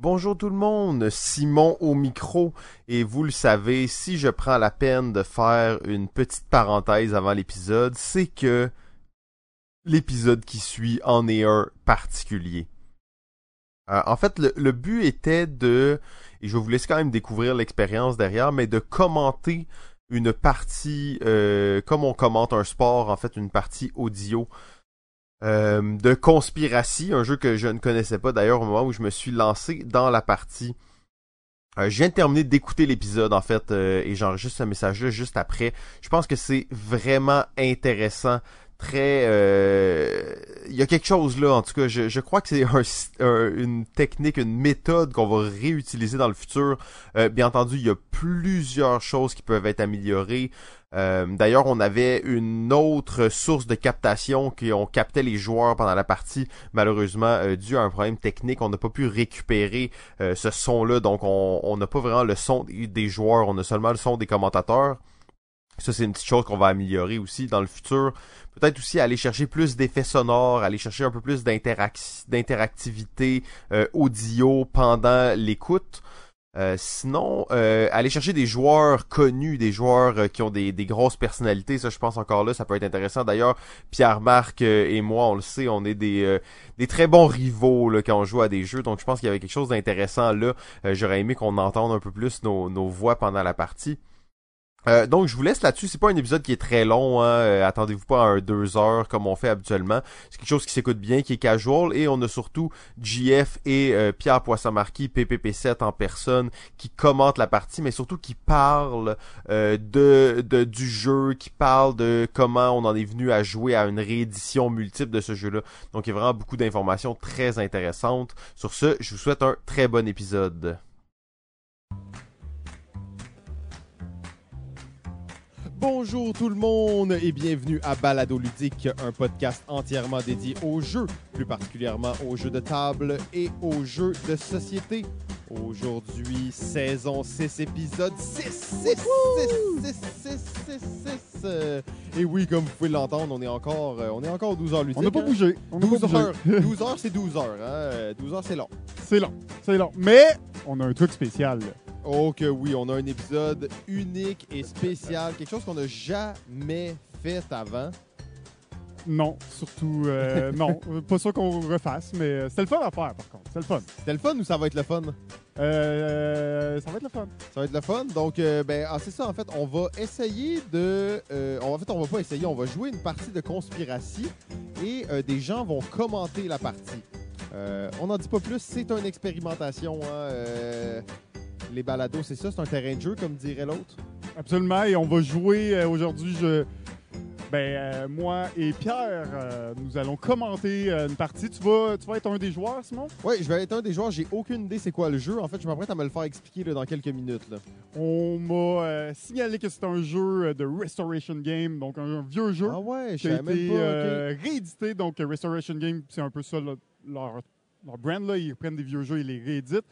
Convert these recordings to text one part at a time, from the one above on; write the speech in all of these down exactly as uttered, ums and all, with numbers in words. Bonjour tout le monde, Simon au micro, et vous le savez, si je prends la peine de faire une petite parenthèse avant l'épisode, c'est que l'épisode qui suit en est un particulier. Euh, en fait, le, le but était de, et je vous laisse quand même découvrir l'expérience derrière, mais de commenter une partie, euh, comme on commente un sport, en fait une partie audio, Euh, de Conspiracy, un jeu que je ne connaissais pas d'ailleurs au moment où je me suis lancé dans la partie. Euh, je viens de terminer d'écouter l'épisode en fait euh, et j'enregistre ce message-là juste après. Je pense que c'est vraiment intéressant. Très, euh... il y a quelque chose là en tout cas. Je, je crois que c'est un, un, une technique, une méthode qu'on va réutiliser dans le futur. Euh, bien entendu, il y a plusieurs choses qui peuvent être améliorées. Euh, d'ailleurs, on avait une autre source de captation qui on captait les joueurs pendant la partie. Malheureusement, euh, dû à un problème technique, on n'a pas pu récupérer euh, ce son-là. Donc, on n'a pas vraiment le son des joueurs. On a seulement le son des commentateurs. Ça, c'est une petite chose qu'on va améliorer aussi dans le futur. Peut-être aussi aller chercher plus d'effets sonores, aller chercher un peu plus d'interac- d'interactivité euh, audio pendant l'écoute. Euh, sinon, euh, aller chercher des joueurs connus, des joueurs euh, qui ont des, des grosses personnalités, ça je pense encore là, ça peut être intéressant. D'ailleurs, Pierre-Marc euh, et moi, on le sait, on est des, euh, des très bons rivaux là, quand on joue à des jeux, donc je pense qu'il y avait quelque chose d'intéressant là. Euh, j'aurais aimé qu'on entende un peu plus nos, nos voix pendant la partie. Euh, donc je vous laisse là-dessus, c'est pas un épisode qui est très long, hein. euh, attendez-vous pas à un deux heures comme on fait habituellement, c'est quelque chose qui s'écoute bien, qui est casual, et on a surtout G F et euh, Pierre Poisson-Marquis, P P P sept en personne, qui commentent la partie, mais surtout qui parlent euh, de, de du jeu, qui parlent de comment on en est venu à jouer à une réédition multiple de ce jeu-là, donc il y a vraiment beaucoup d'informations très intéressantes. Sur ce, je vous souhaite un très bon épisode. Bonjour tout le monde et bienvenue à Balado Ludique, un podcast entièrement dédié aux jeux, plus particulièrement aux jeux de table et aux jeux de société. Aujourd'hui, saison six, épisode six, six, six, six, six, six, six, six. Et oui, comme vous pouvez l'entendre, on est encore, on est encore douze heures ludique. On n'a pas bougé. douze heures, douze heures, c'est douze heures. Hein? douze heures, c'est long. C'est long, c'est long. Mais on a un truc spécial. Oh que oui, on a un épisode unique et spécial, quelque chose qu'on n'a jamais fait avant. Non, surtout, euh, non, pas sûr qu'on refasse, mais c'était le fun à faire par contre, c'était le fun. C'était le fun ou ça va être le fun? Euh, ça va être le fun. Ça va être le fun, donc euh, ben ah, c'est ça en fait, on va essayer de, euh, en fait on va pas essayer, on va jouer une partie de Conspiracy et euh, des gens vont commenter la partie. Euh, on n'en dit pas plus, c'est une expérimentation, hein, euh... les balados, c'est ça? C'est un terrain de jeu, comme dirait l'autre? Absolument, et on va jouer euh, aujourd'hui. Je... Ben, euh, moi et Pierre, euh, nous allons commenter euh, une partie. Tu vas, tu vas être un des joueurs, Simon? Oui, je vais être un des joueurs. J'ai aucune idée c'est quoi le jeu. En fait, je m'apprête à me le faire expliquer là, dans quelques minutes. Là. On m'a euh, signalé que c'est un jeu de Restoration Games, donc un vieux jeu. Ah ouais, je savais même pas. Euh, okay. Réédité, donc Restoration Games, c'est un peu ça là, leur, leur brand. Là. Ils prennent des vieux jeux et les rééditent.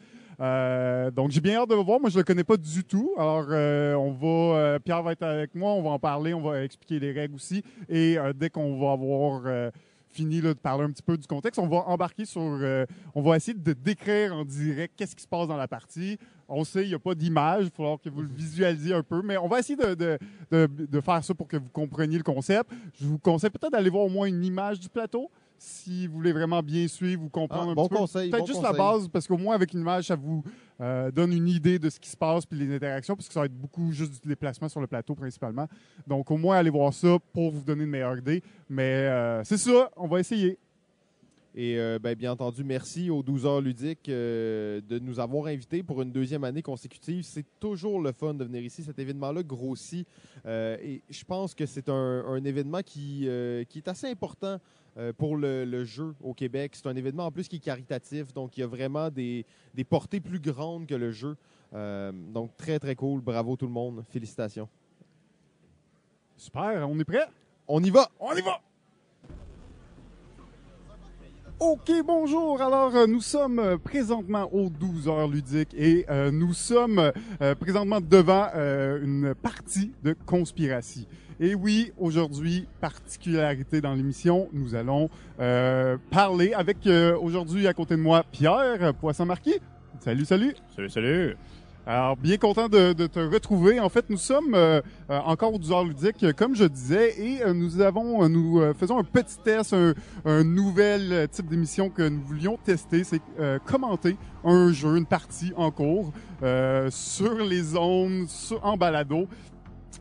Euh, donc, j'ai bien hâte de le voir. Moi, je le connais pas du tout. Alors, euh, on va, euh, Pierre va être avec moi. On va en parler. On va expliquer les règles aussi. Et euh, dès qu'on va avoir euh, fini là, de parler un petit peu du contexte, on va embarquer sur... Euh, on va essayer de décrire en direct qu'est-ce qui se passe dans la partie. On sait, il n'y a pas d'image. Il va falloir que vous le visualisiez un peu. Mais on va essayer de, de, de, de faire ça pour que vous compreniez le concept. Je vous conseille peut-être d'aller voir au moins une image du plateau. Si vous voulez vraiment bien suivre ou comprendre ah, un bon petit conseil, peu, peut-être bon juste conseil. La base, parce qu'au moins avec une image, ça vous euh, donne une idée de ce qui se passe puis les interactions, parce que ça va être beaucoup juste du déplacement sur le plateau principalement. Donc au moins, allez voir ça pour vous donner une meilleure idée. Mais euh, c'est ça, on va essayer. Et euh, ben, bien entendu, merci aux douze heures ludiques euh, de nous avoir invités pour une deuxième année consécutive. C'est toujours le fun de venir ici. Cet événement-là grossit. Euh, et je pense que c'est un, un événement qui, euh, qui est assez important pour le, le jeu au Québec. C'est un événement en plus qui est caritatif, donc il y a vraiment des, des portées plus grandes que le jeu. Euh, donc très, très cool. Bravo tout le monde. Félicitations. Super, on est prêt? On y va! On y va! OK, bonjour. Alors, euh, nous sommes présentement aux douze heures ludiques et euh, nous sommes euh, présentement devant euh, une partie de Conspiracy. Et oui, aujourd'hui, particularité dans l'émission, nous allons euh, parler avec, euh, aujourd'hui, à côté de moi, Pierre Poisson-Marquis. Salut, salut. Salut, salut. Alors, bien content de, de te retrouver. En fait, nous sommes euh, encore aux douze heures ludiques, comme je disais, et nous avons, nous faisons un petit test, un, un nouvel type d'émission que nous voulions tester, c'est euh, commenter un jeu, une partie en cours, euh, sur les ondes, sur, en balado.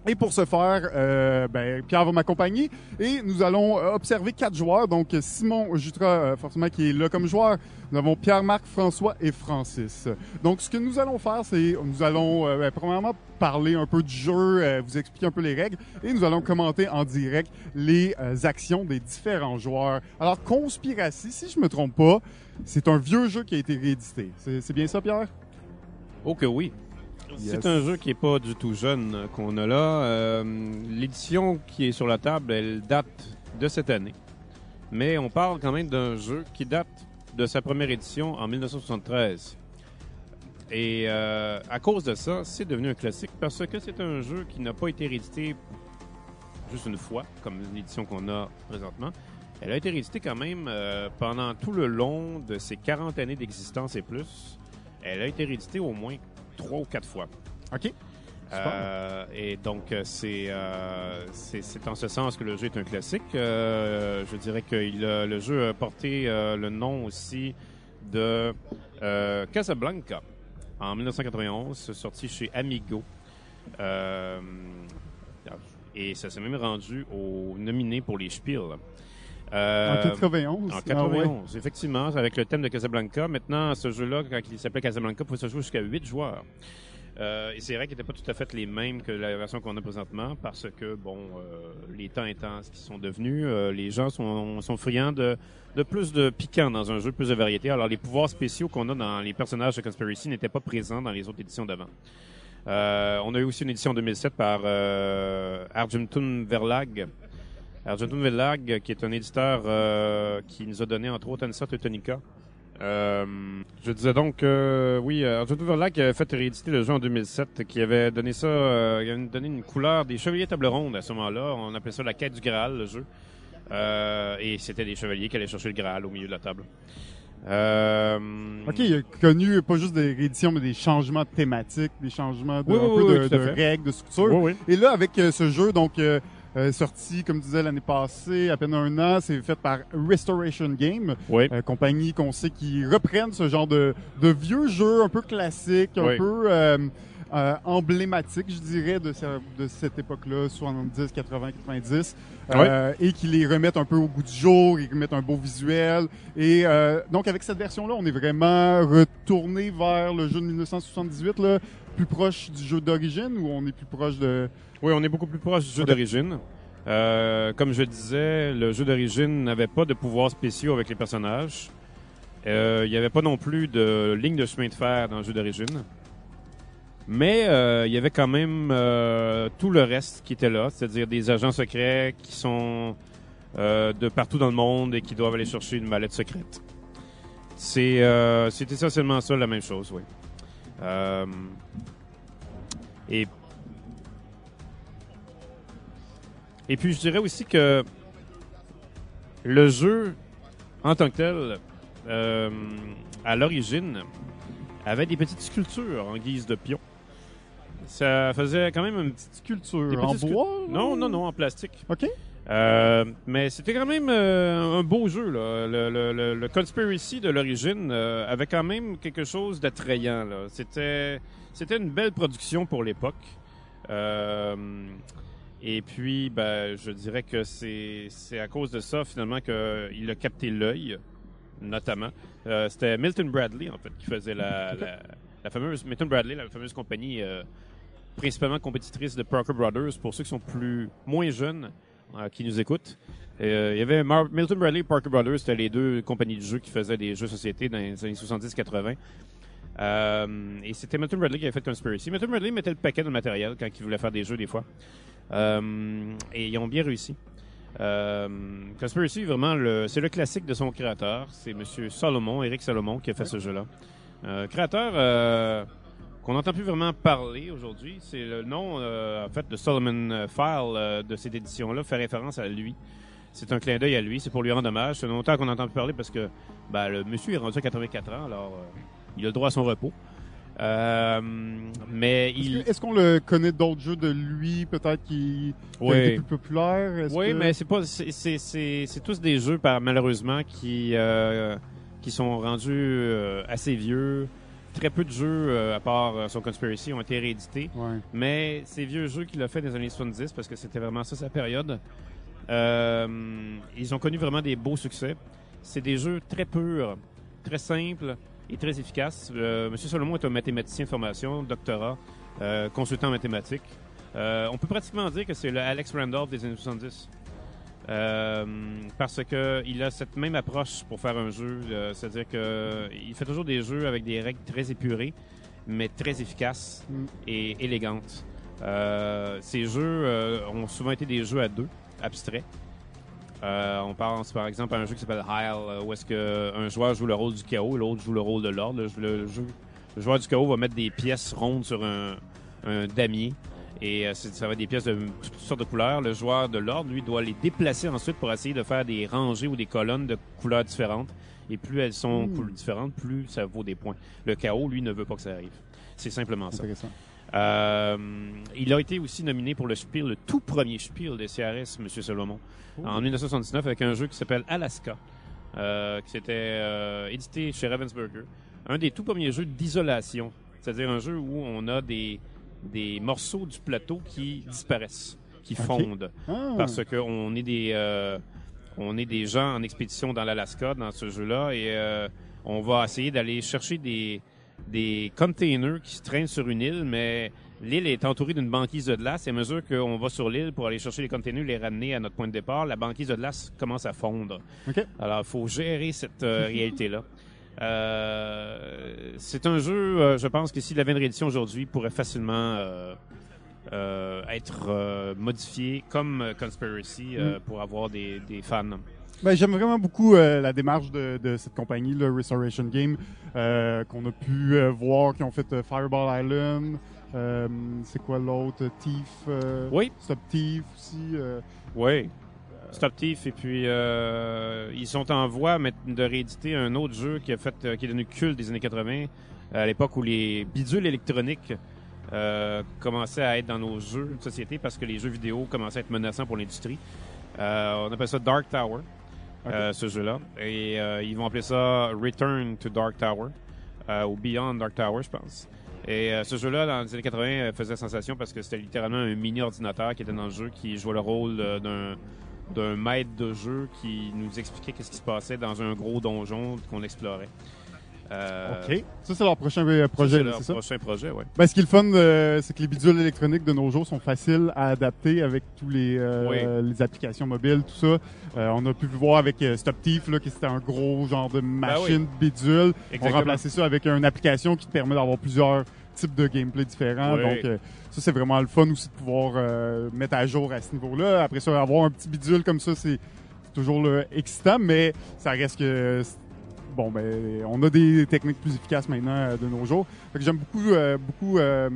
Et pour ce faire, euh, ben, Pierre va m'accompagner et nous allons observer quatre joueurs. Donc Simon Jutra, euh, forcément, qui est là comme joueur. Nous avons Pierre-Marc, François et Francis. Donc ce que nous allons faire, c'est nous allons euh, ben, premièrement parler un peu du jeu, euh, vous expliquer un peu les règles et nous allons commenter en direct les euh, actions des différents joueurs. Alors Conspiracy, si je me trompe pas, c'est un vieux jeu qui a été réédité. C'est bien ça, Pierre? Oh que oui. Yes. C'est un jeu qui n'est pas du tout jeune qu'on a là. Euh, L'édition qui est sur la table, elle date de cette année. Mais on parle quand même d'un jeu qui date de sa première édition en mille neuf cent soixante-treize. Et euh, à cause de ça, c'est devenu un classique parce que c'est un jeu qui n'a pas été réédité juste une fois, comme l'édition qu'on a présentement. Elle a été rééditée quand même euh, pendant tout le long de ses quarante années d'existence et plus. Elle a été rééditée au moins trois ou quatre fois. OK. Euh, et donc, c'est euh, en ce sens que le jeu est un classique. Euh, je dirais que il a, le jeu a porté euh, le nom aussi de euh, Casablanca en mille neuf cent quatre-vingt-onze, sorti chez Amigo. Euh, et ça s'est même rendu au nominé pour les Spiel. Euh, en quatre-vingt-onze. En quatre-vingt-onze, ah ouais. Effectivement, avec le thème de Casablanca. Maintenant, ce jeu-là, quand il s'appelait Casablanca, pouvait se jouer jusqu'à huit joueurs. Euh, et c'est vrai qu'ils n'étaient pas tout à fait les mêmes que la version qu'on a présentement, parce que, bon, euh, les temps étant ce qu'ils sont devenus, euh, les gens sont, sont friands de, de plus de piquant dans un jeu, plus de variété. Alors, les pouvoirs spéciaux qu'on a dans les personnages de Conspiracy n'étaient pas présents dans les autres éditions d'avant. Euh, on a eu aussi une édition en deux mille sept par euh, Argentum Verlag. Argentum Verlag, qui est un éditeur euh, qui nous a donné, entre autres, Anissa Teutonica. Euh, je disais donc, euh, oui, Argentum Verlag qui avait fait rééditer le jeu en deux mille sept, qui avait donné ça, euh, il avait donné une couleur des chevaliers table ronde à ce moment-là. On appelait ça la quête du Graal, le jeu. Euh, et c'était des chevaliers qui allaient chercher le Graal au milieu de la table. Euh... OK, il a connu pas juste des rééditions, mais des changements de thématiques, des changements de, oui, un oui, peu oui, de, de règles, de structure. Oui, oui. Et là, avec euh, ce jeu, donc... Euh, Euh, sorti, comme je disais, l'année passée, à peine un an, c'est fait par Restoration Games, oui. euh, compagnie qu'on sait qui reprennent ce genre de, de vieux jeux un peu classiques, un oui. peu euh, euh, emblématiques, je dirais, de, de cette époque-là, soixante-dix, quatre-vingts, quatre-vingt-dix, oui. euh, et qui les remettent un peu au goût du jour, ils remettent un beau visuel. Et euh, donc, avec cette version-là, on est vraiment retourné vers le jeu de mille neuf cent soixante-dix-huit, là, plus proche du jeu d'origine, ou on est plus proche de... Oui, on est beaucoup plus proche du jeu okay. d'origine. Euh, comme je disais, le jeu d'origine n'avait pas de pouvoirs spéciaux avec les personnages. Euh, il n'y avait pas non plus de ligne de chemin de fer dans le jeu d'origine. Mais euh, il y avait quand même euh, tout le reste qui était là, c'est-à-dire des agents secrets qui sont euh, de partout dans le monde et qui doivent aller chercher une mallette secrète. C'est euh, c'est essentiellement ça, la même chose, oui. Euh, et Et puis, je dirais aussi que le jeu, en tant que tel, euh, à l'origine, avait des petites sculptures en guise de pion. Ça faisait quand même une petite sculpture en scu... bois? Non, non, non, en plastique. OK. Euh, mais c'était quand même euh, un beau jeu, là. Le, le, le, le Conspiracy de l'origine euh, avait quand même quelque chose d'attrayant, là. C'était, c'était une belle production pour l'époque. Euh... Et puis, ben, je dirais que c'est c'est à cause de ça, finalement, qu'il a capté l'œil, notamment. Euh, c'était Milton Bradley, en fait, qui faisait la, la, la fameuse... Milton Bradley, la fameuse compagnie euh, principalement compétitrice de Parker Brothers, pour ceux qui sont plus moins jeunes, euh, qui nous écoutent. Euh, il y avait Mar Milton Bradley et Parker Brothers, c'était les deux compagnies de jeux qui faisaient des jeux société dans les années soixante-dix quatre-vingt. Euh, et c'était Milton Bradley qui avait fait Conspiracy. Milton Bradley mettait le paquet dans le matériel quand il voulait faire des jeux, des fois. Euh, et ils ont bien réussi. Euh, Conspiracy, vraiment, c'est le classique de son créateur. C'est monsieur Solomon, Eric Solomon, qui a fait ce jeu-là. Euh, créateur euh, qu'on n'entend plus vraiment parler aujourd'hui. C'est le nom, euh, en fait, de Solomon File euh, de cette édition-là fait référence à lui. C'est un clin d'œil à lui. C'est pour lui rendre hommage. C'est longtemps qu'on n'entend plus parler parce que ben, le monsieur est rendu à quatre-vingt-quatre ans. Alors, euh, il a le droit à son repos. Euh, mais est-ce il. Que, est-ce qu'on le connaît d'autres jeux de lui, peut-être qui oui. est plus populaire? Est-ce oui, que... mais c'est pas, c'est, c'est, c'est, c'est tous des jeux par, malheureusement qui euh, qui sont rendus euh, assez vieux. Très peu de jeux, euh, à part euh, son Conspiracy, ont été réédités. Ouais. Mais ces vieux jeux qu'il a fait des années soixante-dix, parce que c'était vraiment ça sa période, euh, ils ont connu vraiment des beaux succès. C'est des jeux très purs, très simples et très efficaces. Euh, Monsieur Solomon est un mathématicien de formation, doctorat, euh, consultant en mathématiques. Euh, on peut pratiquement dire que c'est le Alex Randolph des années soixante-dix. Euh, parce que il a cette même approche pour faire un jeu, euh, c'est-à-dire que il fait toujours des jeux avec des règles très épurées, mais très efficaces et élégantes. Euh, ces jeux euh, ont souvent été des jeux à deux, abstraits. Euh, on pense par exemple à un jeu qui s'appelle Hile, où est-ce qu'un joueur joue le rôle du chaos et l'autre joue le rôle de l'ordre. Le, le, jeu, le joueur du chaos va mettre des pièces rondes sur un, un damier. Et euh, ça va être des pièces de toutes sortes de couleurs. Le joueur de l'ordre, lui, doit les déplacer ensuite pour essayer de faire des rangées ou des colonnes de couleurs différentes. Et plus elles sont mmh. différentes, plus ça vaut des points. Le chaos, lui, ne veut pas que ça arrive. C'est simplement ça. Euh, il a été aussi nominé pour le Spiel, le tout premier Spiel des C R S, M. Solomon, oh. en dix-neuf cent soixante-dix-neuf avec un jeu qui s'appelle Alaska, euh, qui s'était euh, édité chez Ravensburger. Un des tout premiers jeux d'isolation, c'est-à-dire un jeu où on a des... des morceaux du plateau qui disparaissent, qui fondent, okay. ah. parce que on est des euh, on est des gens en expédition dans l'Alaska dans ce jeu-là et euh, on va essayer d'aller chercher des des containers qui se traînent sur une île, mais l'île est entourée d'une banquise de glace et à mesure qu'on va sur l'île pour aller chercher les containers, les ramener à notre point de départ, la banquise de glace commence à fondre. Okay. Alors il faut gérer cette euh, réalité-là. Euh, c'est un jeu, euh, je pense que s'il avait une réédition aujourd'hui, pourrait facilement euh, euh, être euh, modifié comme Conspiracy euh, mm. pour avoir des, des fans. Ben, j'aime vraiment beaucoup euh, la démarche de, de cette compagnie, le Restoration Games, euh, qu'on a pu euh, voir, qui ont fait euh, Fireball Island. Euh, c'est quoi l'autre? Thief. Euh, oui. Stop Thief aussi. Euh, oui. Stop Thief, et puis euh, ils sont en voie de rééditer un autre jeu qui a fait, qui est devenu culte des années quatre-vingts, à l'époque où les bidules électroniques euh, commençaient à être dans nos jeux de société parce que les jeux vidéo commençaient à être menaçants pour l'industrie. Euh, on appelle ça Dark Tower, okay. euh, ce jeu-là, et euh, ils vont appeler ça Return to Dark Tower, euh, ou Beyond Dark Tower, je pense. Et euh, ce jeu-là, dans les années quatre-vingts, faisait sensation parce que c'était littéralement un mini-ordinateur qui était dans le jeu, qui jouait le rôle euh, d'un... d'un maître de jeu qui nous expliquait qu'est-ce qui se passait dans un gros donjon qu'on explorait. Euh, OK. Ça, c'est leur prochain projet, ça, c'est là, leur c'est prochain ça? prochain projet, oui. Ben, ce qui est le fun, euh, c'est que les bidules électroniques de nos jours sont faciles à adapter avec tous les, euh, oui. les applications mobiles, tout ça. Euh, on a pu voir avec euh, Stop Thief, là, que c'était un gros genre de machine ben oui. bidule. Exactement. On a remplacé ça avec une application qui te permet d'avoir plusieurs types de gameplay différents. Oui. Donc, euh, ça, c'est vraiment le fun aussi de pouvoir euh, mettre à jour à ce niveau-là. Après ça, avoir un petit bidule comme ça, c'est toujours là, excitant, mais ça reste que... Bon, ben, on a des techniques plus efficaces maintenant euh, de nos jours. Fait que j'aime beaucoup, euh, beaucoup euh,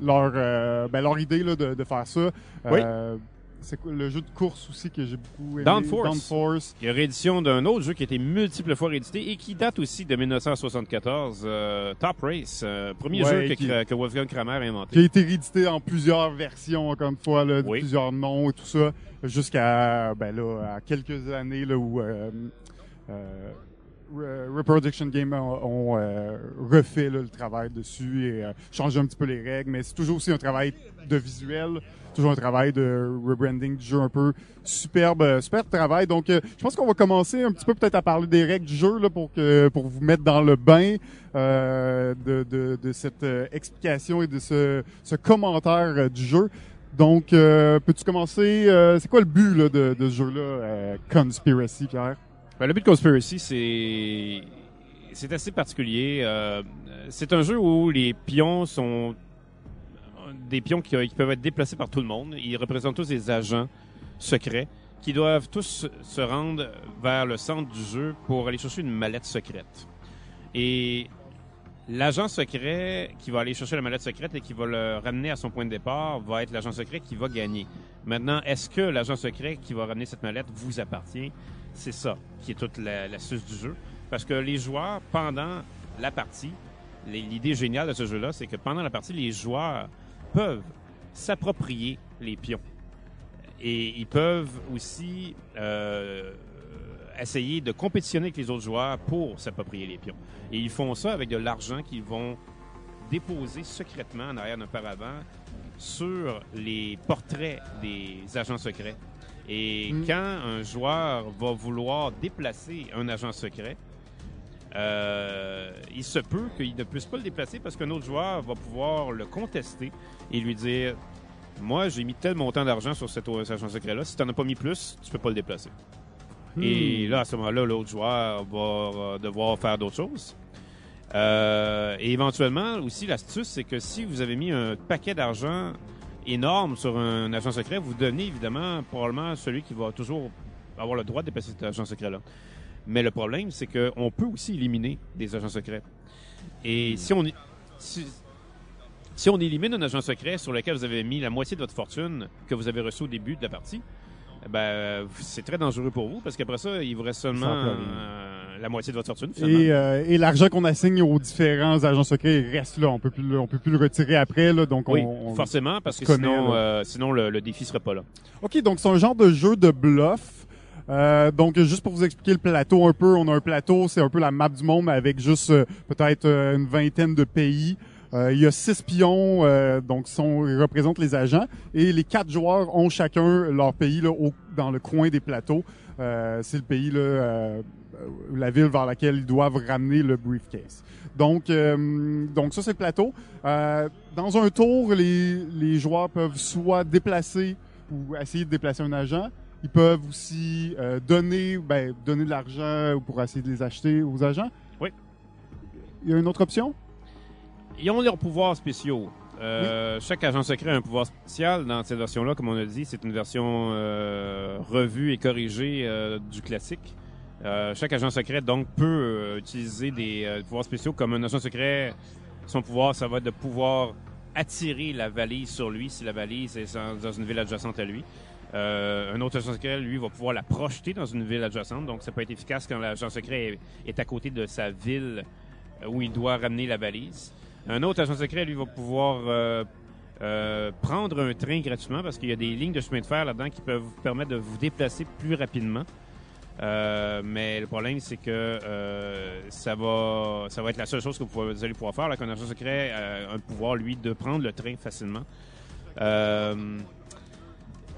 leur, euh, ben, leur idée là, de, de faire ça. Euh, oui. C'est le jeu de course aussi que j'ai beaucoup aimé. Downforce. Downforce. Il y a une réédition d'un autre jeu qui a été multiples fois réédité et qui date aussi de dix-neuf cent soixante-quatorze, euh, Top Race, euh, premier ouais, jeu que, qui, que Wolfgang Kramer a inventé. Qui a été réédité en plusieurs versions, encore une fois, là, oui. plusieurs noms et tout ça, jusqu'à ben, là, à quelques années là, où... Euh, euh, Reproduction Game ont euh, refait là, le travail dessus et euh, changé un petit peu les règles, mais c'est toujours aussi un travail de visuel, toujours un travail de rebranding du jeu un peu superbe, super travail. Donc, euh, je pense qu'on va commencer un petit peu peut-être à parler des règles du jeu là, pour que pour vous mettre dans le bain euh, de, de, de cette explication et de ce, ce commentaire euh, du jeu. Donc, euh, peux-tu commencer euh, C'est quoi le but là, de, de ce jeu-là, euh, Conspiracy, Pierre? Ben, le but de Conspiracy, c'est c'est assez particulier. Euh, c'est un jeu où les pions sont des pions qui, qui peuvent être déplacés par tout le monde. Ils représentent tous des agents secrets qui doivent tous se rendre vers le centre du jeu pour aller chercher une mallette secrète. Et l'agent secret qui va aller chercher la mallette secrète et qui va le ramener à son point de départ va être l'agent secret qui va gagner. Maintenant, est-ce que l'agent secret qui va ramener cette mallette vous appartient? C'est ça qui est toute la, l'astuce du jeu. Parce que les joueurs, pendant la partie, L'idée géniale de ce jeu-là, c'est que pendant la partie, les joueurs peuvent s'approprier les pions. Et ils peuvent aussi euh, essayer de compétitionner avec les autres joueurs pour s'approprier les pions. Et ils font ça avec de l'argent qu'ils vont déposer secrètement en arrière d'un paravent sur les portraits des agents secrets. Et mmh. quand un joueur va vouloir déplacer un agent secret, euh, il se peut qu'il ne puisse pas le déplacer parce qu'un autre joueur va pouvoir le contester et lui dire « Moi, j'ai mis tel montant d'argent sur cet agent secret-là. Si tu n'en as pas mis plus, tu ne peux pas le déplacer. Mmh. » Et là, à ce moment-là, l'autre joueur va devoir faire d'autres choses. Euh, et éventuellement, aussi, l'astuce, c'est que si vous avez mis un paquet d'argent énorme sur un agent secret, vous devenez évidemment probablement celui qui va toujours avoir le droit de dépasser cet agent secret-là. Mais le problème, c'est qu'on peut aussi éliminer des agents secrets. Et si on, si, si on élimine un agent secret sur lequel vous avez mis la moitié de votre fortune que vous avez reçue au début de la partie, ben, c'est très dangereux pour vous parce qu'après ça, il vous reste seulement euh, la moitié de votre fortune. Et, euh, et l'argent qu'on assigne aux différents agents secrets reste là. On peut plus le, on peut plus le retirer après. Là, donc oui, on, on forcément, parce que connaît, sinon, euh, sinon le, le défi serait pas là. OK, donc c'est un genre de jeu de bluff. Euh, donc juste pour vous expliquer le plateau un peu, on a un plateau, c'est un peu la map du monde avec juste euh, peut-être euh, une vingtaine de pays. Euh, il y a six pions, euh, donc sont, ils représentent les agents, et les quatre joueurs ont chacun leur pays là, au, dans le coin des plateaux. Euh, c'est le pays, là, euh, la ville vers laquelle ils doivent ramener le briefcase. Donc, euh, donc ça, c'est le plateau. Euh, dans un tour, les, les joueurs peuvent soit déplacer ou essayer de déplacer un agent. Ils peuvent aussi euh, donner, ben, donner de l'argent pour essayer de les acheter aux agents. Oui. Il y a une autre option? Ils ont leurs pouvoirs spéciaux. Euh, oui. Chaque agent secret a un pouvoir spécial. Dans cette version-là, comme on a dit, c'est une version euh, revue et corrigée euh, du classique. Euh, chaque agent secret, donc, peut euh, utiliser des euh, pouvoirs spéciaux. Comme un agent secret, son pouvoir, ça va être de pouvoir attirer la valise sur lui si la valise est dans une ville adjacente à lui. Euh, un autre agent secret, lui, va pouvoir la projeter dans une ville adjacente. Donc, ça peut être efficace quand l'agent secret est, est à côté de sa ville où il doit ramener la valise. Un autre agent secret, lui, va pouvoir euh, euh, prendre un train gratuitement parce qu'il y a des lignes de chemin de fer là-dedans qui peuvent vous permettre de vous déplacer plus rapidement. Euh, mais le problème, c'est que euh, ça va ça va être la seule chose que vous allez pouvoir faire. Là, qu'un agent secret a un pouvoir, lui, de prendre le train facilement. Euh,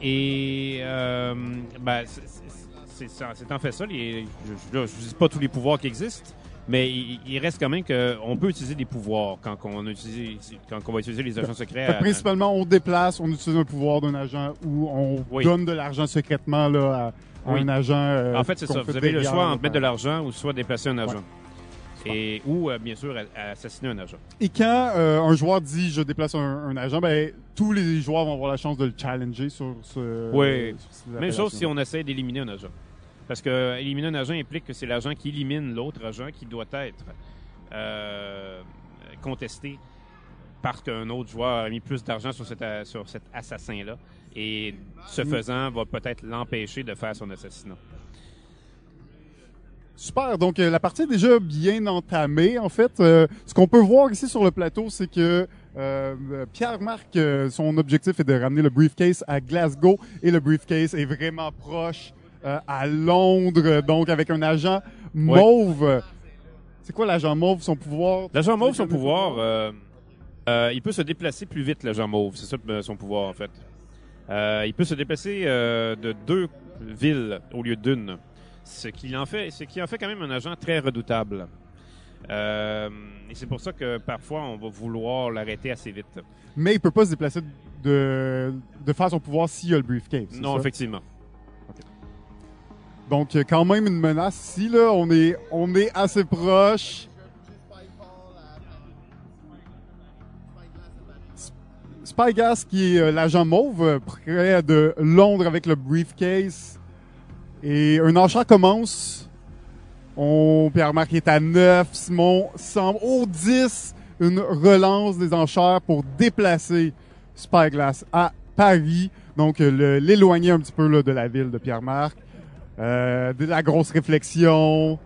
et, euh, ben, c'est, c'est, c'est, c'est en fait ça. Les, je ne dis pas tous les pouvoirs qui existent. Mais il reste quand même qu'on peut utiliser des pouvoirs quand on, utilise, quand on va utiliser les agents secrets. À... Principalement, on déplace, on utilise un pouvoir d'un agent ou on oui. donne de l'argent secrètement là, à oui. un agent. Euh, en fait, c'est ça. Fait vous avez le choix entre mettre de l'argent ou soit déplacer un agent. Ouais. Et, ou, euh, bien sûr, assassiner un agent. Et quand euh, un joueur dit « je déplace un, un agent », ben tous les joueurs vont avoir la chance de le challenger sur ce... Oui. Sur même chose si on essaie d'éliminer un agent. Parce que éliminer un agent implique que c'est l'agent qui élimine l'autre agent qui doit être euh, contesté parce qu'un autre joueur a mis plus d'argent sur cet, sur cet assassin-là et, ce faisant, va peut-être l'empêcher de faire son assassinat. Super. Donc, la partie est déjà bien entamée. En fait, euh, ce qu'on peut voir ici sur le plateau, c'est que Euh, Pierre-Marc, euh, son objectif est de ramener le briefcase à Glasgow et le briefcase est vraiment proche Euh, à Londres, donc avec un agent mauve. Ouais. C'est quoi l'agent mauve, son pouvoir? L'agent mauve, son pouvoir, euh, euh, il peut se déplacer plus vite, l'agent mauve. C'est ça son pouvoir, en fait. Euh, il peut se déplacer euh, de deux villes au lieu d'une, ce qui en fait, ce qui en fait quand même un agent très redoutable. Euh, et c'est pour ça que parfois, on va vouloir l'arrêter assez vite. Mais il peut pas se déplacer de, de faire son pouvoir s'il y a le briefcase, c'est ça? Non, effectivement. Donc, quand même une menace ici, là. On est, on est assez proche. Spyglass, qui est l'agent mauve, près de Londres avec le briefcase. Et un enchère commence. On, Pierre-Marc est à neuf. Simon semble au dix. Une relance des enchères pour déplacer Spyglass à Paris. Donc, le, l'éloigner un petit peu, là, de la ville de Pierre-Marc. Euh, de la grosse réflexion.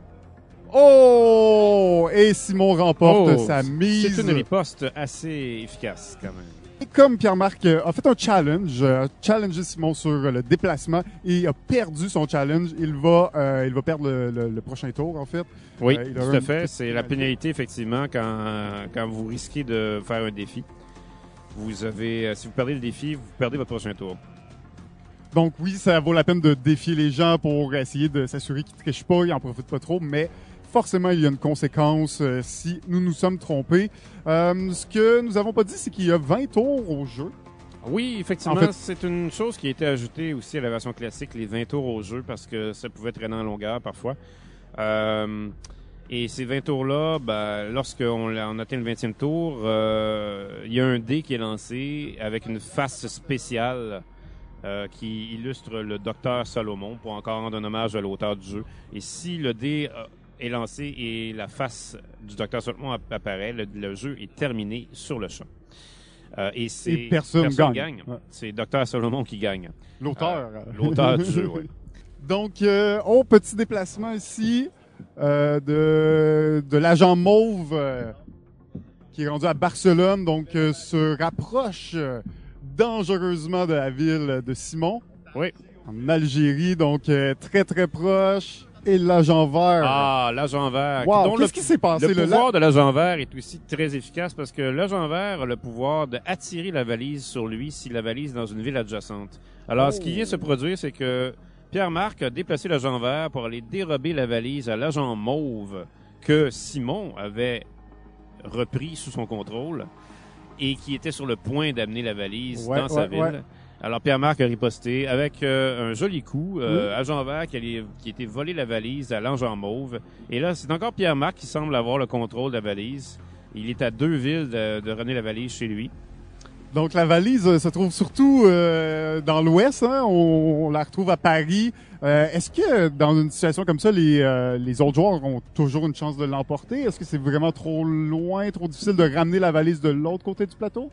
Oh! Et Simon remporte oh, sa mise. C'est une riposte assez efficace quand même. Et comme Pierre-Marc a fait un challenge, a challengé Simon sur le déplacement et a perdu son challenge, il va, euh, il va perdre le, le, le prochain tour, en fait. Oui, euh, tout à fait. C'est la pénalité, effectivement, quand, quand vous risquez de faire un défi. Vous avez, si vous perdez le défi, vous perdez votre prochain tour. Donc oui, ça vaut la peine de défier les gens pour essayer de s'assurer qu'ils ne trichent pas, ils n'en profitent pas trop, mais... Forcément, il y a une conséquence euh, si nous nous sommes trompés. Euh, ce que nous n'avons pas dit, c'est qu'il y a vingt tours au jeu. Oui, effectivement, en fait, c'est une chose qui a été ajoutée aussi à la version classique, les vingt tours au jeu, parce que ça pouvait traîner en longueur parfois. Euh, et ces vingt tours-là, ben, lorsqu'on on atteint le vingtième tour, euh, il y a un dé qui est lancé avec une face spéciale Euh, qui illustre le docteur Solomon, pour encore rendre un hommage à l'auteur du jeu. Et si le dé... Euh, est lancé et la face du docteur Solomon apparaît, le, le jeu est terminé sur le champ. Euh, et c'est et personne, personne gagne. gagne. Ouais. C'est docteur Solomon qui gagne. L'auteur. Euh, l'auteur du jeu, oui. Donc, euh, oh, petit déplacement ici euh, de, de l'agent Mauve euh, qui est rendu à Barcelone, donc euh, se rapproche euh, dangereusement de la ville de Simon. Oui. En Algérie, donc euh, très, très proche. Et l'agent vert. Ah, l'agent vert. Wow, qu'est-ce qui s'est passé? Le pouvoir là? de l'agent vert est aussi très efficace parce que l'agent vert a le pouvoir d'attirer la valise sur lui si la valise est dans une ville adjacente. Alors, oh. ce qui vient se produire, c'est que Pierre-Marc a déplacé l'agent vert pour aller dérober la valise à l'agent mauve que Simon avait repris sous son contrôle et qui était sur le point d'amener la valise ouais, dans ouais, sa ville. Ouais. Alors, Pierre-Marc a riposté avec euh, un joli coup, euh, oui. agent vert qui, allait, qui était volé la valise à l'agent mauve. Et là, c'est encore Pierre-Marc qui semble avoir le contrôle de la valise. Il est à deux villes de, de René la valise chez lui. Donc, la valise se trouve surtout euh, dans l'Ouest. Hein? On, on la retrouve à Paris. Euh, est-ce que, dans une situation comme ça, les, euh, les autres joueurs ont toujours une chance de l'emporter? Est-ce que c'est vraiment trop loin, trop difficile de ramener la valise de l'autre côté du plateau?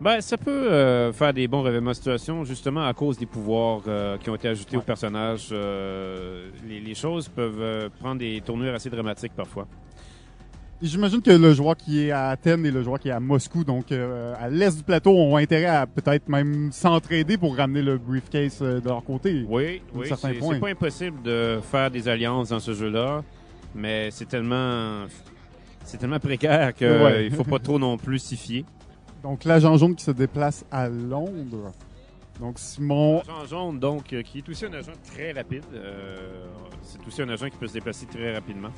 Ben, ça peut euh, faire des bons révélements de situation, justement, à cause des pouvoirs euh, qui ont été ajoutés ouais. au personnage. Euh, les, les choses peuvent euh, prendre des tournures assez dramatiques parfois. J'imagine que le joueur qui est à Athènes et le joueur qui est à Moscou, donc euh, à l'est du plateau, ont intérêt à peut-être même s'entraider pour ramener le briefcase euh, de leur côté. Oui, oui, c'est, c'est pas impossible de faire des alliances dans ce jeu-là, mais c'est tellement, c'est tellement précaire qu'il ouais. faut pas trop non plus s'y fier. Donc, l'agent jaune qui se déplace à Londres. Donc, Simon... L'agent jaune, donc, qui est aussi un agent très rapide. Euh, c'est aussi un agent qui peut se déplacer très rapidement.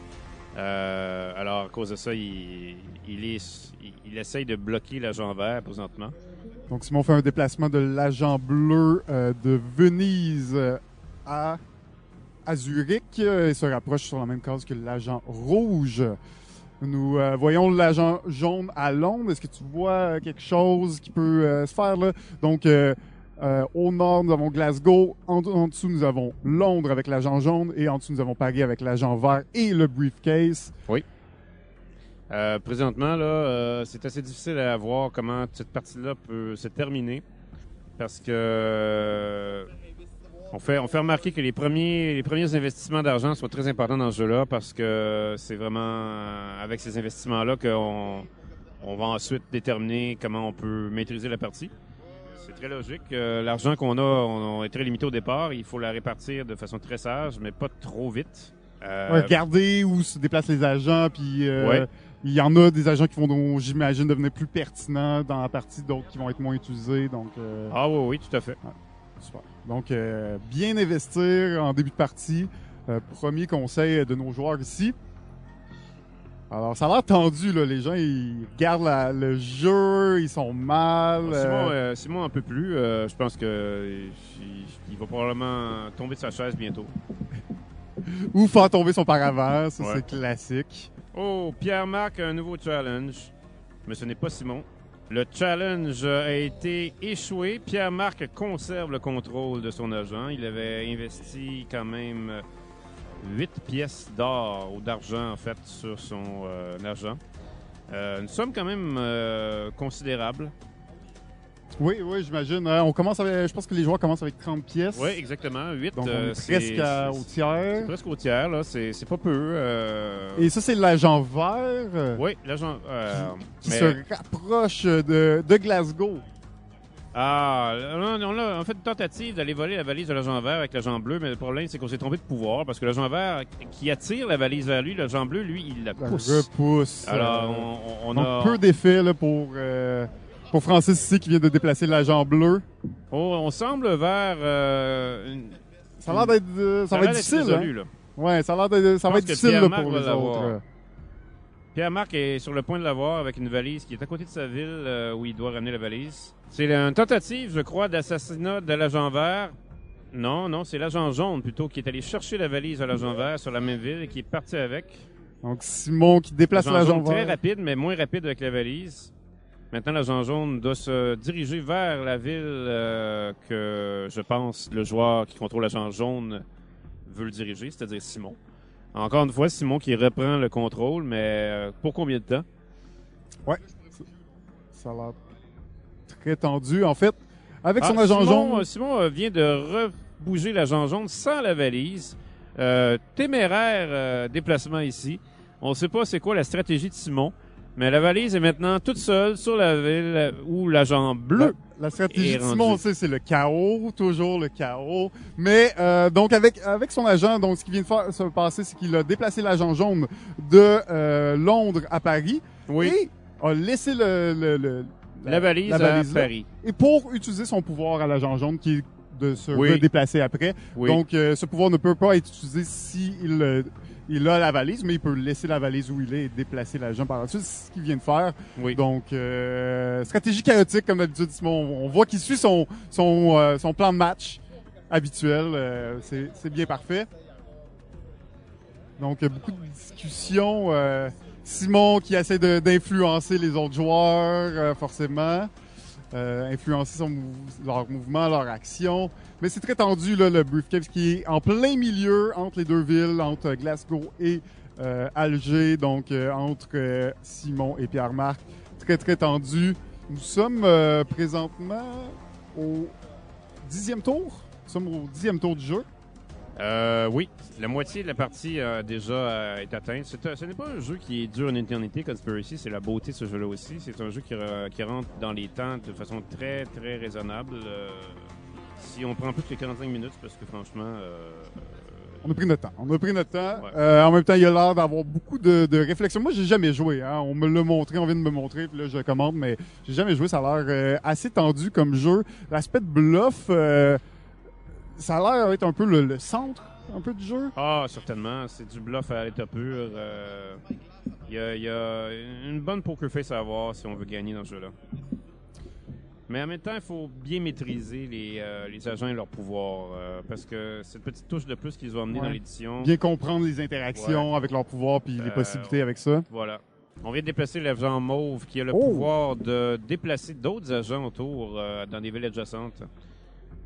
Euh, alors, à cause de ça, il, il, est, il, il essaye de bloquer l'agent vert présentement. Donc, Simon fait un déplacement de l'agent bleu euh, de Venise à, à Zurich. Il se rapproche sur la même case que l'agent rouge. Nous euh, voyons l'agent jaune à Londres. Est-ce que tu vois euh, quelque chose qui peut euh, se faire là? Donc, euh, euh, au nord, nous avons Glasgow. En, en dessous, nous avons Londres avec l'agent jaune. Et en dessous, nous avons Paris avec l'agent vert et le briefcase. Oui. Euh, présentement, là, euh, c'est assez difficile à voir comment cette partie-là peut se terminer. Parce que... Euh, On fait, on fait remarquer que les premiers, les premiers investissements d'argent sont très importants dans ce jeu-là parce que c'est vraiment avec ces investissements-là qu'on on va ensuite déterminer comment on peut maîtriser la partie. C'est très logique. L'argent qu'on a on est très limité au départ. Il faut la répartir de façon très sage, mais pas trop vite. Euh, Regardez où se déplacent les agents, puis euh, ouais. il y en a des agents qui vont, donc, j'imagine, devenir plus pertinents dans la partie, d'autres qui vont être moins utilisés. Donc, euh... Ah oui, oui, tout à fait. Ouais. Super. Donc, euh, bien investir en début de partie. Euh, premier conseil de nos joueurs ici. Alors, ça a l'air tendu, là. Les gens, ils gardent la, le jeu, ils sont mal. Euh... Simon, euh, Simon, un peu plus. Euh, je pense qu'il il va probablement tomber de sa chaise bientôt. Ou faire tomber son paravent, ça, ouais. c'est classique. Oh, Pierre-Marc a un nouveau challenge. Mais ce n'est pas Simon. Le challenge a été échoué. Pierre-Marc conserve le contrôle de son agent. Il avait investi quand même huit pièces d'or ou d'argent, en fait, sur son euh, agent. Euh, une somme quand même euh, considérable. Oui, oui, j'imagine. Euh, on commence avec, je pense que les joueurs commencent avec trente pièces. Oui, exactement, huit. Donc, on est presque à, au tiers. C'est presque au tiers, là. C'est, c'est pas peu. Euh... Et ça, c'est l'agent vert. Oui, l'agent... Euh, qui mais... se rapproche de, de Glasgow. Ah, on a en fait une tentative d'aller voler la valise de l'agent vert avec l'agent bleu, mais le problème, c'est qu'on s'est trompé de pouvoir, parce que l'agent vert qui attire la valise vers lui, l'agent bleu, lui, il la pousse. La repousse. Alors, on, on, on a... peu d'effets là, pour... Euh... Pour Francis ici qui vient de déplacer l'agent bleu. Oh, on semble vers... Euh, une... Ça a l'air d'être, euh, ça ça va être difficile. Résolu, hein? Là. Ouais, ça a l'air de, ça va être difficile là, pour les autres. Pierre-Marc est sur le point de l'avoir avec une valise qui est à côté de sa ville euh, où il doit ramener la valise. C'est une tentative, je crois, d'assassinat de l'agent vert. Non, non, c'est l'agent jaune plutôt qui est allé chercher la valise à l'agent vert sur la même ville et qui est parti avec. Donc Simon qui déplace l'agent, l'agent jaune. Très rapide, mais moins rapide avec la valise. Maintenant, l'agent jaune doit se diriger vers la ville euh, que, je pense, le joueur qui contrôle l'agent jaune veut le diriger, c'est-à-dire Simon. Encore une fois, Simon qui reprend le contrôle, mais euh, pour combien de temps? Ouais, ça a l'air très tendu. En fait, avec ah, son agent Simon, jaune... Simon vient de rebouger l'agent jaune sans la valise. Euh, téméraire euh, déplacement ici. On ne sait pas c'est quoi la stratégie de Simon. Mais la valise est maintenant toute seule sur la ville où l'agent bleu. La, la stratégie de Simon, on sait, c'est le chaos, toujours le chaos. Mais euh, donc avec avec son agent, donc ce qui vient de faire, se passer, c'est qu'il a déplacé l'agent jaune de euh, Londres à Paris, oui, et a laissé le, le, le la, la valise, la valise à là, Paris. Et pour utiliser son pouvoir à l'agent jaune, qui est de se oui. redéplacer après, oui. donc euh, ce pouvoir ne peut pas être utilisé s'il euh, il a la valise, mais il peut laisser la valise où il est et déplacer l'agent par-dessus. C'est ce qu'il vient de faire. Oui. Donc, euh, stratégie chaotique, comme d'habitude. Simon, on voit qu'il suit son son, euh, son plan de match habituel. Euh, c'est, c'est bien parfait. Donc, beaucoup de discussions. Euh, Simon qui essaie de, d'influencer les autres joueurs, euh, forcément. Euh, influencer son, leur mouvement, leur action. Mais c'est très tendu, là, le briefcase qui est en plein milieu entre les deux villes, entre Glasgow et euh, Alger, donc euh, entre euh, Simon et Pierre-Marc. Très, très tendu. Nous sommes euh, présentement au dixième tour. Nous sommes au dixième tour du jeu. Euh, oui, la moitié de la partie euh, déjà euh, est atteinte. C'est, euh, ce n'est pas un jeu qui dure une éternité, Conspiracy, c'est la beauté de ce jeu-là aussi. C'est un jeu qui, euh, qui rentre dans les temps de façon très, très raisonnable. Euh, si on prend plus que quarante-cinq minutes, parce que franchement... Euh, on a pris notre temps. On a pris notre temps. Ouais. Euh, en même temps, il y a l'air d'avoir beaucoup de, de réflexions. Moi, j'ai jamais joué. Hein. On me l'a montré, on vient de me montrer, puis là, je commande, mais j'ai jamais joué. Ça a l'air euh, assez tendu comme jeu. L'aspect de bluff... Euh, ça a l'air d'être un peu le, le centre un peu du jeu. Ah, certainement. C'est du bluff à l'état pur. Il euh, y, y a une bonne poker face à avoir si on veut gagner dans ce jeu-là. Mais en même temps, il faut bien maîtriser les, euh, les agents et leur pouvoir. Euh, parce que cette petite touche de plus qu'ils ont amenée ouais. dans l'édition... Bien comprendre les interactions ouais. avec leur pouvoir puis euh, les possibilités avec ça. Voilà. On vient de déplacer l'agent mauve qui a le oh. pouvoir de déplacer d'autres agents autour euh, dans des villes adjacentes.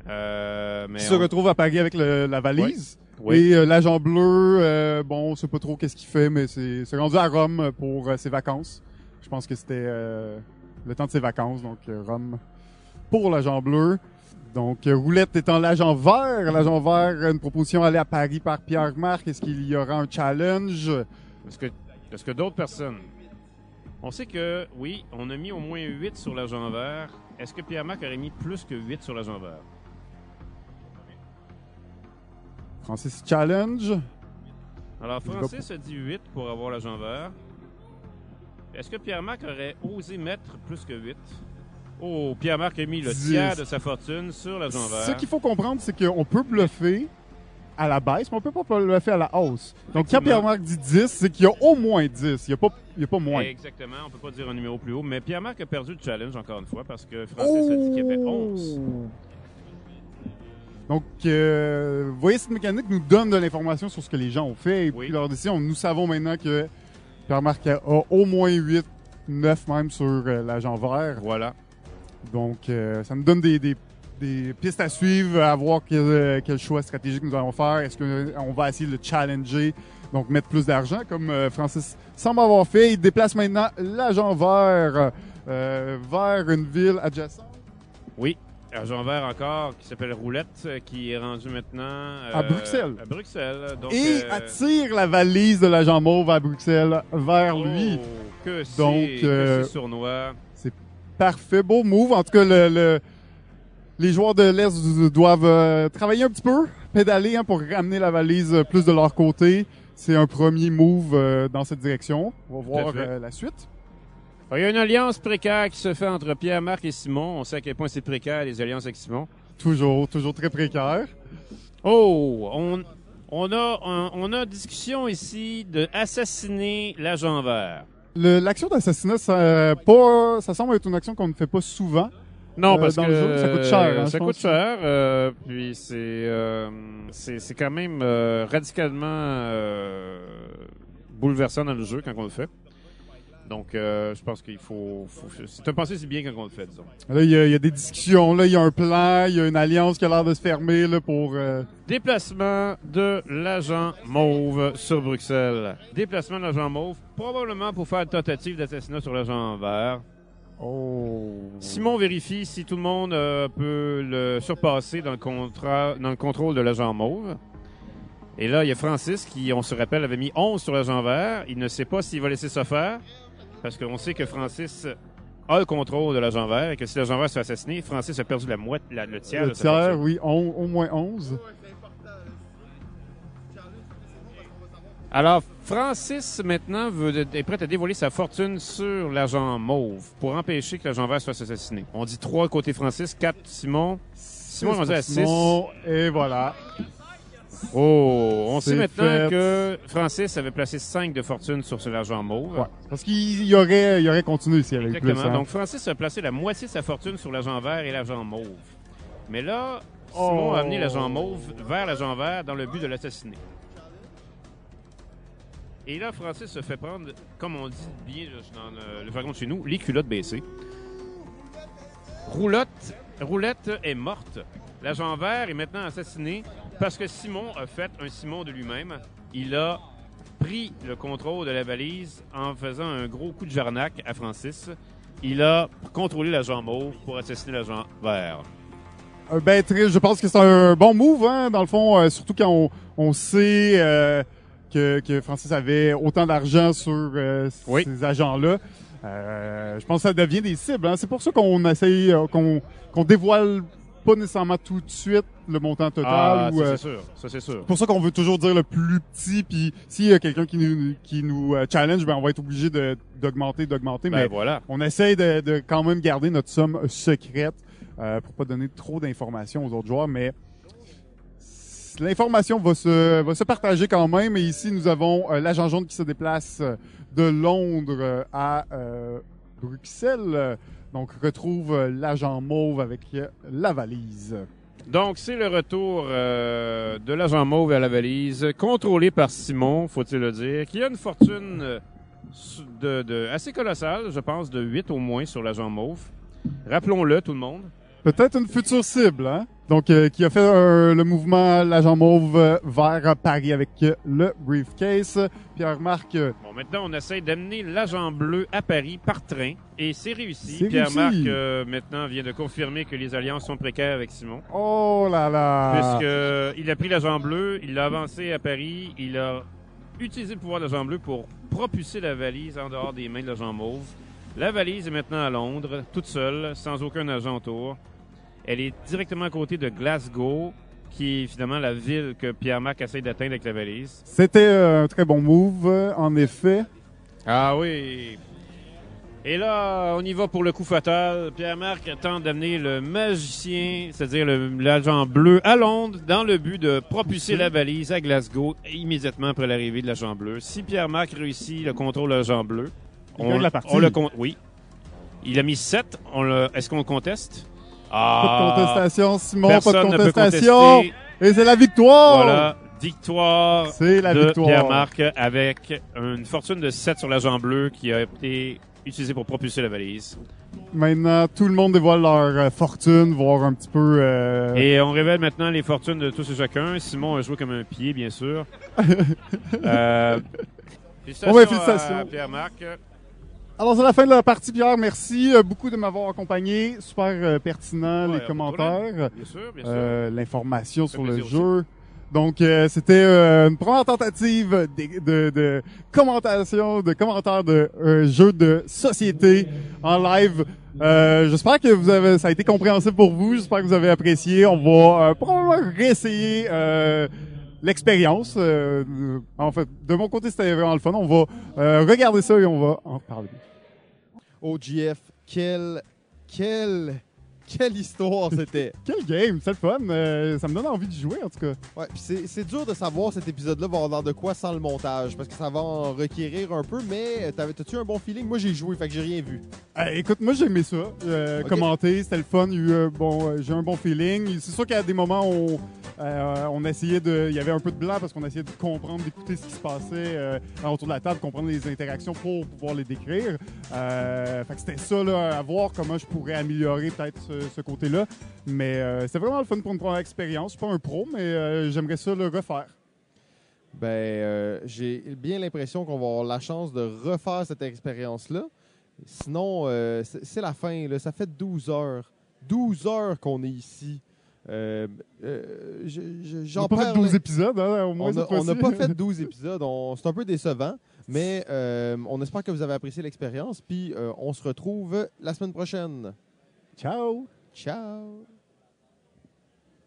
Euh, mais qui on... se retrouve à Paris avec le, la valise. Oui. Oui. Et euh, l'agent bleu, euh, bon, on sait pas trop qu'est-ce qu'il fait, mais c'est, c'est rendu à Rome pour euh, ses vacances. Je pense que c'était euh, le temps de ses vacances, donc euh, Rome pour l'agent bleu. Donc, euh, roulette étant l'agent vert. L'agent vert, une proposition allée à Paris par Pierre-Marc. Est-ce qu'il y aura un challenge? Est-ce que, est-ce que d'autres personnes... On sait que, oui, on a mis au moins huit sur l'agent vert. Est-ce que Pierre-Marc aurait mis plus que huit sur l'agent vert? Francis challenge. Alors, Francis a dit huit pour avoir l'agent vert. Est-ce que Pierre-Marc aurait osé mettre plus que huit? Oh, Pierre-Marc a mis le tiers de sa fortune sur l'agent vert. Ce qu'il faut comprendre, c'est qu'on peut bluffer à la baisse, mais on peut pas bluffer à la hausse. Donc, quand Pierre-Marc dit dix, c'est qu'il y a au moins dix. Il n'y a, a pas moins. Exactement. On peut pas dire un numéro plus haut. Mais Pierre-Marc a perdu le challenge, encore une fois, parce que Francis oh! a dit qu'il avait onze. Donc, euh, vous voyez, cette mécanique nous donne de l'information sur ce que les gens ont fait et oui. puis leur décision. Nous savons maintenant que Pierre-Marc a au moins huit, neuf même sur euh, l'agent vert. Voilà. Donc, euh, ça nous donne des, des, des pistes à suivre, à voir quel, quel choix stratégique nous allons faire. Est-ce qu'on va essayer de le challenger, donc mettre plus d'argent, comme euh, Francis semble avoir fait. Il déplace maintenant l'agent vert euh, vers une ville adjacente. Oui. J'ai un verre encore qui s'appelle Roulette, qui est rendu maintenant... Euh, à Bruxelles. À Bruxelles. Donc, et euh... attire la valise de l'agent Mauve à Bruxelles vers oh, lui. Que c'est euh, sournois. C'est parfait, beau move. En tout cas, le, le, les joueurs de l'Est doivent euh, travailler un petit peu, pédaler hein, pour ramener la valise plus de leur côté. C'est un premier move euh, dans cette direction. On va voir euh, la suite. Il y a une alliance précaire qui se fait entre Pierre-Marc et Simon. On sait à quel point c'est précaire, les alliances avec Simon. Toujours, toujours très précaire. Oh, on, on a un, on a discussion ici de assassiner l'agent vert. L'action d'assassinat, ça, pas, ça semble être une action qu'on ne fait pas souvent. Non, parce euh, dans que le jeu, ça coûte cher. Euh, hein, ça coûte cher, euh, puis c'est euh, c'est quand même euh, radicalement euh, bouleversant dans le jeu quand on le fait. Donc, euh, je pense qu'il faut... faut c'est un passé si bien quand on le fait, disons. Là, il y, y a des discussions, là, il y a un plan, il y a une alliance qui a l'air de se fermer là, pour... Euh... Déplacement de l'agent Mauve sur Bruxelles. Déplacement de l'agent Mauve, probablement pour faire une tentative d'assassinat sur l'agent Vert. Oh. Simon vérifie si tout le monde euh, peut le surpasser dans le, contra... dans le contrôle de l'agent Mauve. Et là, il y a Francis qui, on se rappelle, avait mis onze sur l'agent Vert. Il ne sait pas s'il va laisser ça faire. Parce qu'on sait que Francis a le contrôle de l'agent vert et que si l'agent vert se fait assassiner, Francis a perdu la moite, la, le tiers. Le tiers, oui, on, au moins onze. Alors, Francis, maintenant, veut, est prêt à dévoiler sa fortune sur l'agent mauve pour empêcher que l'agent vert soit assassiné. On dit trois côté Francis, quatre Simon. Simon est rendu à six. Et voilà. Oh, on sait maintenant fait. que Francis avait placé cinq de fortune sur l'agent mauve. Ouais, parce qu'il y aurait, il aurait continué s'il y avait eu plus. Exactement. Donc Francis a placé la moitié de sa fortune sur l'agent vert et l'agent mauve. Mais là, Simon oh. a amené l'agent mauve vers l'agent vert dans le but de l'assassiner. Et là, Francis se fait prendre, comme on dit bien dans le, le jargon de chez nous, les culottes baissées. Roulotte, Roulette est morte. L'agent vert est maintenant assassiné parce que Simon a fait un Simon de lui-même. Il a pris le contrôle de la valise en faisant un gros coup de jarnac à Francis. Il a contrôlé l'agent mauve pour assassiner l'agent vert. Euh, ben, très, je pense que c'est un bon move, hein, dans le fond, euh, surtout quand on, on sait euh, que, que Francis avait autant d'argent sur euh, oui. ces agents-là. Euh, je pense que ça devient des cibles. Hein. C'est pour ça qu'on essaye, euh, qu'on qu'on dévoile... pas nécessairement tout de suite le montant total. Ah, ou, ça euh, c'est sûr, ça c'est sûr. C'est pour ça qu'on veut toujours dire le plus petit, puis s'il y a quelqu'un qui nous, qui nous challenge, ben on va être obligé de d'augmenter, d'augmenter, ben mais voilà. On essaye de, de quand même garder notre somme secrète euh, pour pas donner trop d'informations aux autres joueurs, mais l'information va se va se partager quand même. Et ici, nous avons euh, l'agent jaune qui se déplace de Londres à euh, Bruxelles. Donc, retrouve l'agent mauve avec la valise. Donc, c'est le retour euh, de l'agent mauve à la valise, contrôlé par Simon, faut-il le dire, qui a une fortune de, de, assez colossale, je pense, de huit au moins sur l'agent mauve. Rappelons-le, tout le monde. Peut-être une future cible, hein? Donc, euh, qui a fait euh, le mouvement l'agent mauve euh, vers Paris avec euh, le briefcase. Pierre-Marc... Euh, bon, maintenant, on essaie d'amener l'agent bleu à Paris par train. Et c'est réussi. Pierre-Marc, euh, maintenant, vient de confirmer que les alliances sont précaires avec Simon. Oh là là! Puisqu'il euh, a pris l'agent bleu, il l'a avancé à Paris, il a utilisé le pouvoir de l'agent bleu pour propulser la valise en dehors des mains de l'agent mauve. La valise est maintenant à Londres, toute seule, sans aucun agent autour. Elle est directement à côté de Glasgow, qui est finalement la ville que Pierre-Marc essaie d'atteindre avec la valise. C'était un très bon move, en effet. Ah oui! Et là, on y va pour le coup fatal. Pierre-Marc tente d'amener le magicien, c'est-à-dire l'agent bleu, à Londres, dans le but de propulser la valise à Glasgow immédiatement après l'arrivée de l'agent bleu. Si Pierre-Marc réussit le contrôle de l'agent bleu, on, la on le compte. Oui. Il a mis sept. Est-ce qu'on le conteste? Ah, pas de contestation, Simon, pas de contestation. Et c'est la victoire! Voilà, victoire la de victoire. Pierre-Marc avec une fortune de sept sur l'agent bleu qui a été utilisée pour propulser la valise. Maintenant, tout le monde dévoile leur fortune, voir un petit peu... Euh... Et on révèle maintenant les fortunes de tous et chacun. Simon a joué comme un pied, bien sûr. euh, félicitations, oh, ouais, félicitations à Pierre-Marc. Alors, c'est la fin de la partie, Pierre. Merci beaucoup de m'avoir accompagné. Super euh, pertinent, ouais, les commentaires. Bien sûr, bien sûr. Euh, l'information sur le jeu. Aussi. Donc, euh, c'était euh, une première tentative de, de, de commentation, de commentaires de euh, jeux de société en live. Euh, j'espère que vous avez, ça a été compréhensible pour vous. J'espère que vous avez apprécié. On va euh, probablement réessayer euh, l'expérience. Euh, en fait, de mon côté, c'était vraiment le fun. On va euh, regarder ça et on va en parler. Oh, G F, quel, quel... Quelle histoire c'était! Quel game! C'est le fun! Euh, ça me donne envie de jouer en tout cas. Ouais, puis c'est, c'est dur de savoir cet épisode-là va avoir de quoi sans le montage, parce que ça va en requérir un peu, mais t'avais, t'as-tu un bon feeling? Moi j'ai joué, fait que j'ai rien vu. Euh, écoute, moi j'aimais ça. Euh, okay. Commenter, c'était le fun, il y a eu, euh, bon, euh, j'ai eu un bon feeling. C'est sûr qu'à des moments on, euh, on essayait de. Il y avait un peu de blanc parce qu'on essayait de comprendre, d'écouter ce qui se passait euh, autour de la table, comprendre les interactions pour pouvoir les décrire. Euh, fait que c'était ça là, à voir comment je pourrais améliorer peut-être. Ce, ce côté-là, mais euh, c'est vraiment le fun pour une première expérience. Je suis pas un pro, mais euh, j'aimerais ça le refaire. Ben, euh, j'ai bien l'impression qu'on va avoir la chance de refaire cette expérience-là. Sinon, euh, c'est, c'est la fin. Là. Ça fait douze heures. douze heures qu'on est ici. Euh, euh, je, je, j'en on n'a pas fait douze épisodes, hein, au moins. On n'a pas fait douze épisodes. On, c'est un peu décevant, mais euh, on espère que vous avez apprécié l'expérience. Puis, euh, on se retrouve la semaine prochaine. Ciao. Ciao.